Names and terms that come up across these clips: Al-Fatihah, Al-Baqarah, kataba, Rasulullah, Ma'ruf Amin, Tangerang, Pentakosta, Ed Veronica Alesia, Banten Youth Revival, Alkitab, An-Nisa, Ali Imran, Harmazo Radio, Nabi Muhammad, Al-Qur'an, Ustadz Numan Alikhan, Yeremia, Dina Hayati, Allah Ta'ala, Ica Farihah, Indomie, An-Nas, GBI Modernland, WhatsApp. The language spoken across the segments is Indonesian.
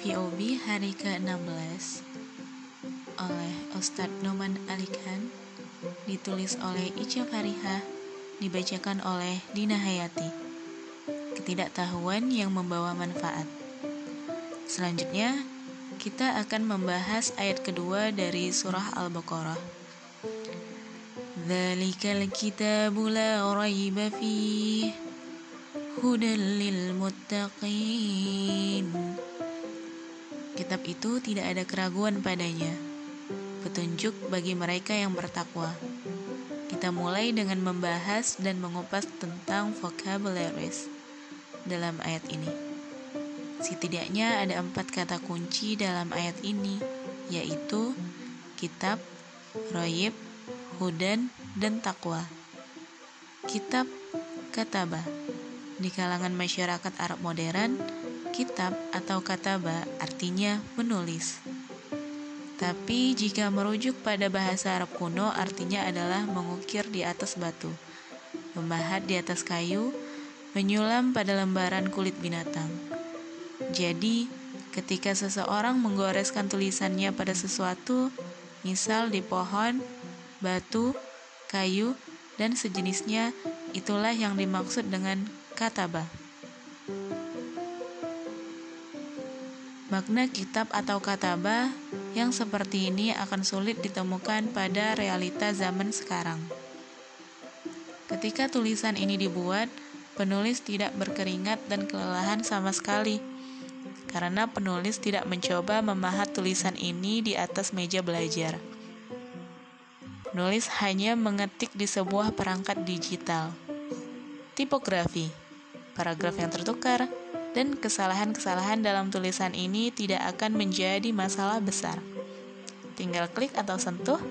VOB hari ke-16 oleh Ustadz Numan Alikhan, ditulis oleh Ica Farihah, dibacakan oleh Dina Hayati. Ketidaktahuan yang membawa manfaat. Selanjutnya, kita akan membahas ayat kedua dari surah Al-Baqarah. Dzalikal kitabu la raiba fihi hudan lil muttaqin. Kitab itu tidak ada keraguan padanya, petunjuk bagi mereka yang bertakwa. Kita mulai dengan membahas dan mengupas tentang vocabularies dalam ayat ini. Setidaknya ada 4 kata kunci dalam ayat ini, yaitu kitab, royib, hudan, dan takwa. Kitab, kataba. Di kalangan masyarakat Arab modern, kitab atau kataba artinya menulis. Tapi jika merujuk pada bahasa Arab kuno, artinya adalah mengukir di atas batu, memahat di atas kayu, menyulam pada lembaran kulit binatang. Jadi, ketika seseorang menggoreskan tulisannya pada sesuatu, misal di pohon, batu, kayu, dan sejenisnya, itulah yang dimaksud dengan kataba. Makna kitab atau kataba yang seperti ini akan sulit ditemukan pada realita zaman sekarang. Ketika tulisan ini dibuat, penulis tidak berkeringat dan kelelahan sama sekali, karena penulis tidak mencoba memahat tulisan ini di atas meja belajar. Penulis hanya mengetik di sebuah perangkat digital. Tipografi, paragraf yang tertukar, dan kesalahan-kesalahan dalam tulisan ini tidak akan menjadi masalah besar. Tinggal klik atau sentuh,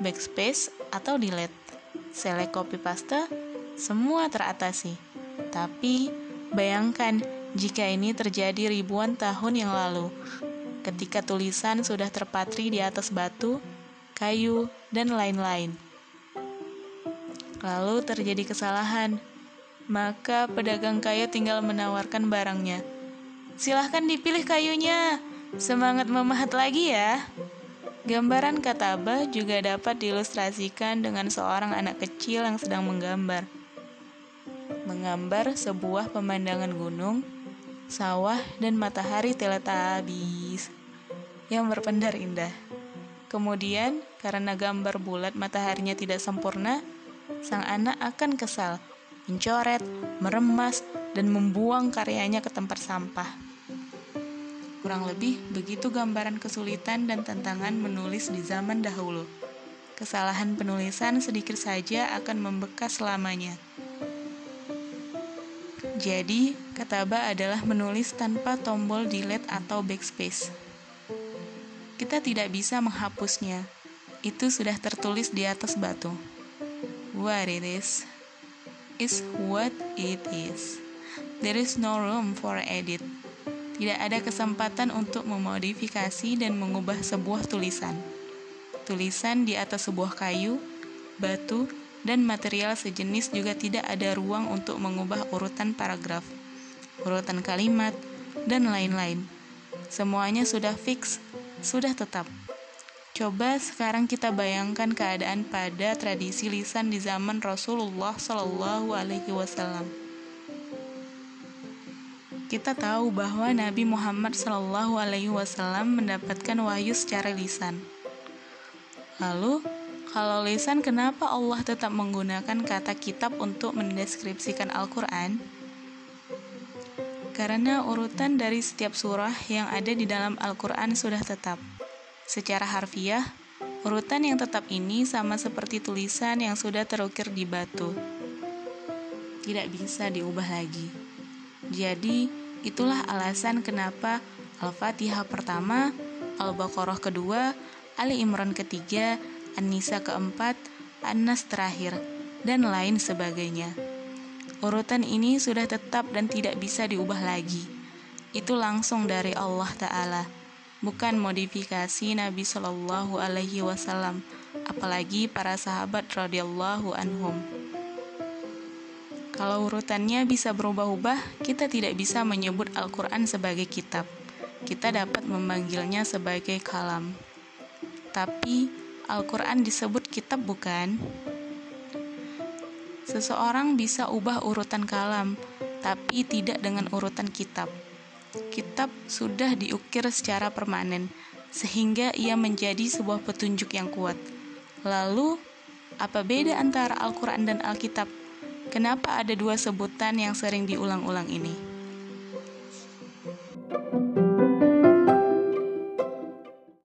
backspace atau delete, select copy paste, semua teratasi. Tapi, bayangkan jika ini terjadi ribuan tahun yang lalu, ketika tulisan sudah terpatri di atas batu, kayu, dan lain-lain. Lalu terjadi kesalahan, maka pedagang kayu tinggal menawarkan barangnya. Silahkan dipilih kayunya, semangat memahat lagi ya. Gambaran kataba juga dapat diilustrasikan dengan seorang anak kecil yang sedang menggambar. Menggambar sebuah pemandangan gunung, sawah, dan matahari teletabis yang berpendar indah. Kemudian, karena gambar bulat mataharinya tidak sempurna, sang anak akan kesal, mencoret, meremas, dan membuang karyanya ke tempat sampah. Kurang lebih begitu gambaran kesulitan dan tantangan menulis di zaman dahulu. Kesalahan penulisan sedikit saja akan membekas selamanya. Jadi, kataba adalah menulis tanpa tombol delete atau backspace. Kita tidak bisa menghapusnya. Itu sudah tertulis di atas batu. What it is what it is. There is no room for edit. Tidak ada kesempatan untuk memodifikasi dan mengubah sebuah tulisan. Tulisan di atas sebuah kayu, batu, dan material sejenis juga tidak ada ruang untuk mengubah urutan paragraf, urutan kalimat, dan lain-lain. Semuanya sudah fix, sudah tetap. Coba sekarang kita bayangkan keadaan pada tradisi lisan di zaman Rasulullah SAW. Kita tahu bahwa Nabi Muhammad SAW mendapatkan wahyu secara lisan. Lalu, kalau lisan, kenapa Allah tetap menggunakan kata kitab untuk mendeskripsikan Al-Qur'an? Karena urutan dari setiap surah yang ada di dalam Al-Qur'an sudah tetap. Secara harfiah, urutan yang tetap ini sama seperti tulisan yang sudah terukir di batu. Tidak bisa diubah lagi. Jadi, itulah alasan kenapa Al-Fatihah pertama, Al-Baqarah kedua, Ali Imran ketiga, An-Nisa keempat, An-Nas terakhir, dan lain sebagainya. Urutan ini sudah tetap dan tidak bisa diubah lagi. Itu langsung dari Allah Ta'ala, bukan modifikasi Nabi SAW, apalagi para sahabat radhiyallahu anhum. Kalau urutannya bisa berubah-ubah, kita tidak bisa menyebut Al-Quran sebagai kitab. kita dapat memanggilnya sebagai kalam. Tapi Al-Qur'an disebut kitab bukan? Seseorang bisa ubah urutan kalam, tapi tidak dengan urutan kitab. Kitab sudah diukir secara permanen, sehingga ia menjadi sebuah petunjuk yang kuat. Lalu, apa beda antara Al-Qur'an dan Alkitab? Kenapa ada dua sebutan yang sering diulang-ulang ini?